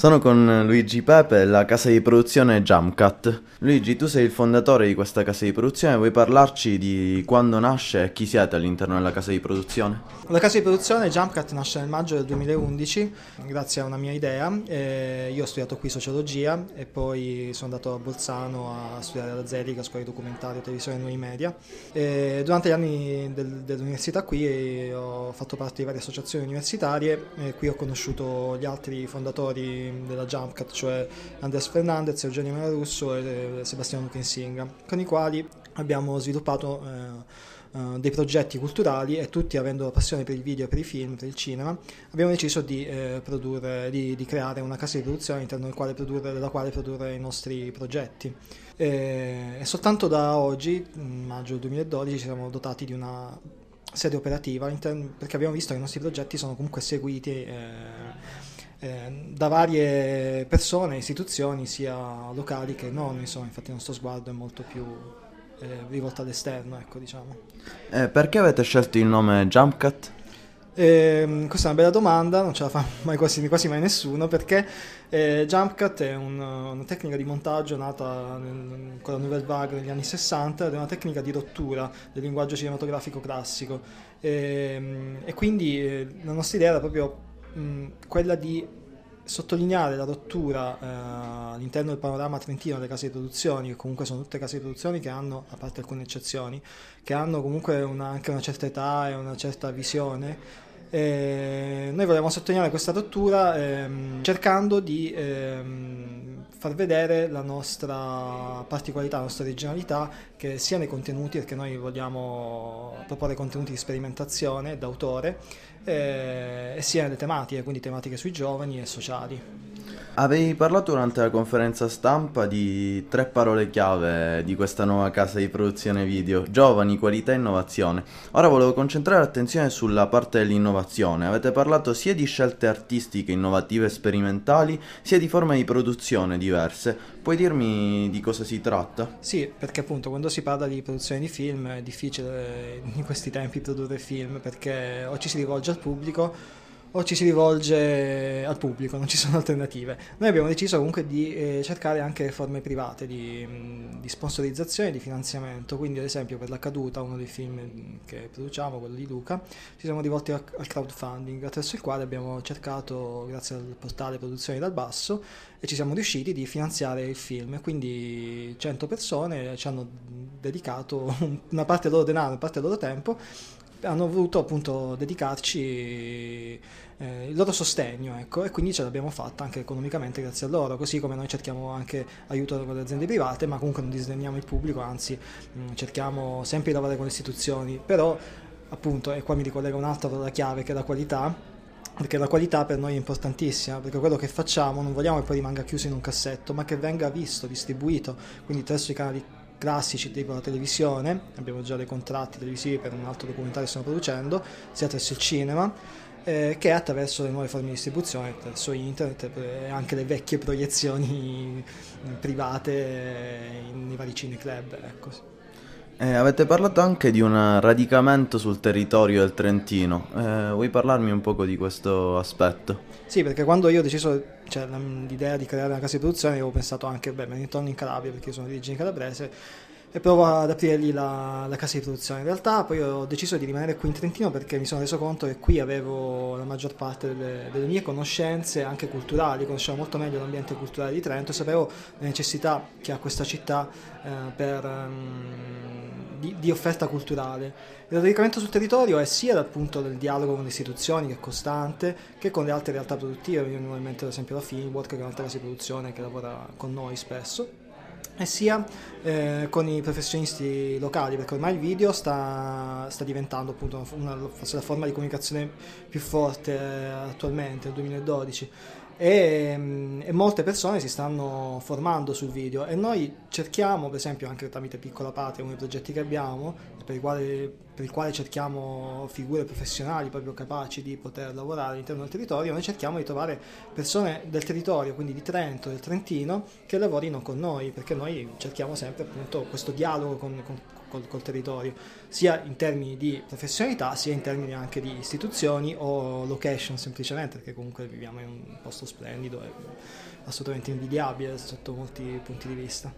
Sono con Luigi Pepe, la casa di produzione Jump Cut. Luigi, tu sei il fondatore di questa casa di produzione, vuoi parlarci di quando nasce e chi siete all'interno della casa di produzione? La casa di produzione Jump Cut nasce nel maggio del 2011, grazie a una mia idea. Io ho studiato qui sociologia e poi sono andato a Bolzano a studiare alla Zeriga, scuola di documentario, televisione e nuovi media. Durante gli anni dell'università qui ho fatto parte di varie associazioni universitarie, qui ho conosciuto gli altri fondatori della Jump Cut, cioè Andreas Fernandez, Eugenio Menarusso e Sebastiano Kensinga, con i quali abbiamo sviluppato dei progetti culturali e tutti, avendo la passione per il video, per i film, per il cinema, abbiamo deciso di creare una casa di produzione all'interno della quale produrre i nostri progetti. E soltanto da oggi, maggio 2012, ci siamo dotati di una sede operativa, perché abbiamo visto che i nostri progetti sono comunque seguiti da varie persone, istituzioni sia locali che non, insomma, infatti il nostro sguardo è molto più rivolto all'esterno, ecco, diciamo. Perché avete scelto il nome Jump Cut? Questa è una bella domanda, non ce la fa mai quasi mai nessuno, perché Jump Cut è una tecnica di montaggio nata con la Nouvelle Vague negli anni 60, ed è una tecnica di rottura del linguaggio cinematografico classico, e quindi la nostra idea era proprio quella di sottolineare la rottura all'interno del panorama trentino delle case di produzioni, che comunque sono tutte case di produzioni che hanno, a parte alcune eccezioni, che hanno comunque anche una certa età e una certa visione. Noi volevamo sottolineare questa rottura cercando di far vedere la nostra particolarità, la nostra originalità, che sia nei contenuti, perché noi vogliamo proporre contenuti di sperimentazione d'autore, e sia nelle tematiche, quindi tematiche sui giovani e sociali. Avevi parlato durante la conferenza stampa di 3 parole chiave di questa nuova casa di produzione video: giovani, qualità e innovazione. Ora volevo concentrare l'attenzione sulla parte dell'innovazione. Avete parlato sia di scelte artistiche innovative e sperimentali, sia di forme di produzione diverse. Puoi dirmi di cosa si tratta? Sì, perché appunto quando si parla di produzione di film è difficile in questi tempi produrre film, perché o ci si rivolge al pubblico o ci si rivolge al pubblico, non ci sono alternative. Noi abbiamo deciso comunque di cercare anche forme private di sponsorizzazione e di finanziamento, quindi ad esempio per La caduta, uno dei film che produciamo, quello di Luca, ci siamo rivolti al crowdfunding, attraverso il quale abbiamo cercato, grazie al portale Produzioni dal basso, e ci siamo riusciti, di finanziare il film. Quindi 100 persone ci hanno dedicato una parte del loro denaro, una parte del loro tempo, hanno voluto appunto dedicarci il loro sostegno, ecco, e quindi ce l'abbiamo fatta anche economicamente grazie a loro, così come noi cerchiamo anche aiuto con le aziende private, ma comunque non disdegniamo il pubblico, anzi cerchiamo sempre di lavorare con le istituzioni. Però appunto, e qua mi ricollego un'altra parola chiave, che è la qualità, perché la qualità per noi è importantissima, perché quello che facciamo non vogliamo che poi rimanga chiuso in un cassetto, ma che venga visto, distribuito, quindi attraverso i canali classici tipo la televisione, abbiamo già dei contratti televisivi per un altro documentario che stiamo producendo, sia attraverso il cinema che attraverso le nuove forme di distribuzione, attraverso internet e anche le vecchie proiezioni private nei vari cineclub, ecco. Avete parlato anche di un radicamento sul territorio del Trentino, vuoi parlarmi un poco di questo aspetto? Sì, perché quando io ho deciso, cioè, l'idea di creare una casa di produzione, avevo pensato anche, beh, me ne ritorno in Calabria perché io sono di origine calabrese e provo ad aprire lì la casa di produzione. In realtà poi ho deciso di rimanere qui in Trentino perché mi sono reso conto che qui avevo la maggior parte delle mie conoscenze anche culturali, conoscevo molto meglio l'ambiente culturale di Trento e sapevo le necessità che ha questa città di offerta culturale. Il radicamento sul territorio è sia dal punto del dialogo con le istituzioni, che è costante, che con le altre realtà produttive, mi viene in mente ad esempio la Filmwork, che è un'altra casa di produzione che lavora con noi spesso, e sia con i professionisti locali, perché ormai il video sta diventando appunto forse la forma di comunicazione più forte attualmente, nel 2012. E molte persone si stanno formando sul video e noi cerchiamo, per esempio anche tramite Piccola Patria, uno dei progetti che abbiamo, per il quale cerchiamo figure professionali proprio capaci di poter lavorare all'interno del territorio. Noi cerchiamo di trovare persone del territorio, quindi di Trento, del Trentino, che lavorino con noi, perché noi cerchiamo sempre appunto questo dialogo con col territorio, sia in termini di professionalità sia in termini anche di istituzioni o location semplicemente, perché comunque viviamo in un posto splendido e assolutamente invidiabile sotto molti punti di vista.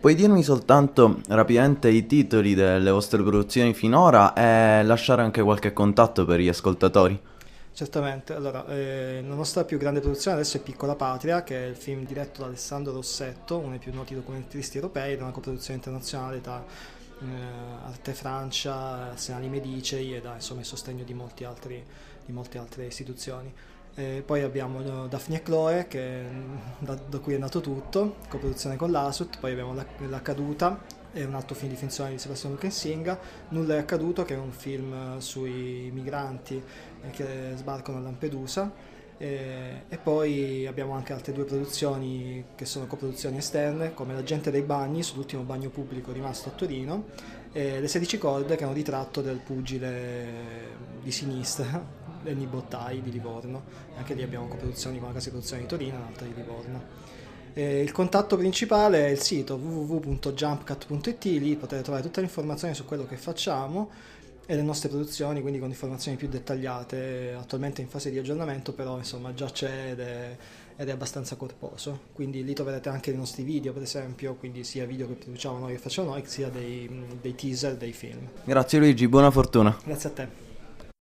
Puoi dirmi soltanto rapidamente i titoli delle vostre produzioni finora e lasciare anche qualche contatto per gli ascoltatori? Certamente, allora la nostra più grande produzione adesso è Piccola Patria, che è il film diretto da Alessandro Rossetto, uno dei più noti documentaristi europei, da una coproduzione internazionale tra Arte Francia, Arsenali Medicei e da, insomma, il sostegno di, molte altre istituzioni. Poi abbiamo Daphne e Chloe, da cui è nato tutto, coproduzione con Lasut. Poi abbiamo La caduta, è un altro film di finzione di Sebastiano Kensinga. Nulla è accaduto, che è un film sui migranti che sbarcano a Lampedusa, e poi abbiamo anche altre due produzioni che sono coproduzioni esterne, come La gente dei bagni, sull'ultimo bagno pubblico rimasto a Torino, e Le 16 corde, che è un ritratto del pugile di sinistra Nibottai di Livorno. Anche lì abbiamo coproduzioni con la casa di produzione di Torino e un'altra di Livorno. Il contatto principale è il sito www.jumpcut.it, lì potete trovare tutte le informazioni su quello che facciamo e le nostre produzioni, quindi con informazioni più dettagliate. Attualmente è in fase di aggiornamento, però insomma già c'è ed è abbastanza corposo, quindi lì troverete anche i nostri video, per esempio, quindi sia video che produciamo noi, sia dei teaser dei film. Grazie Luigi, buona fortuna. Grazie a te.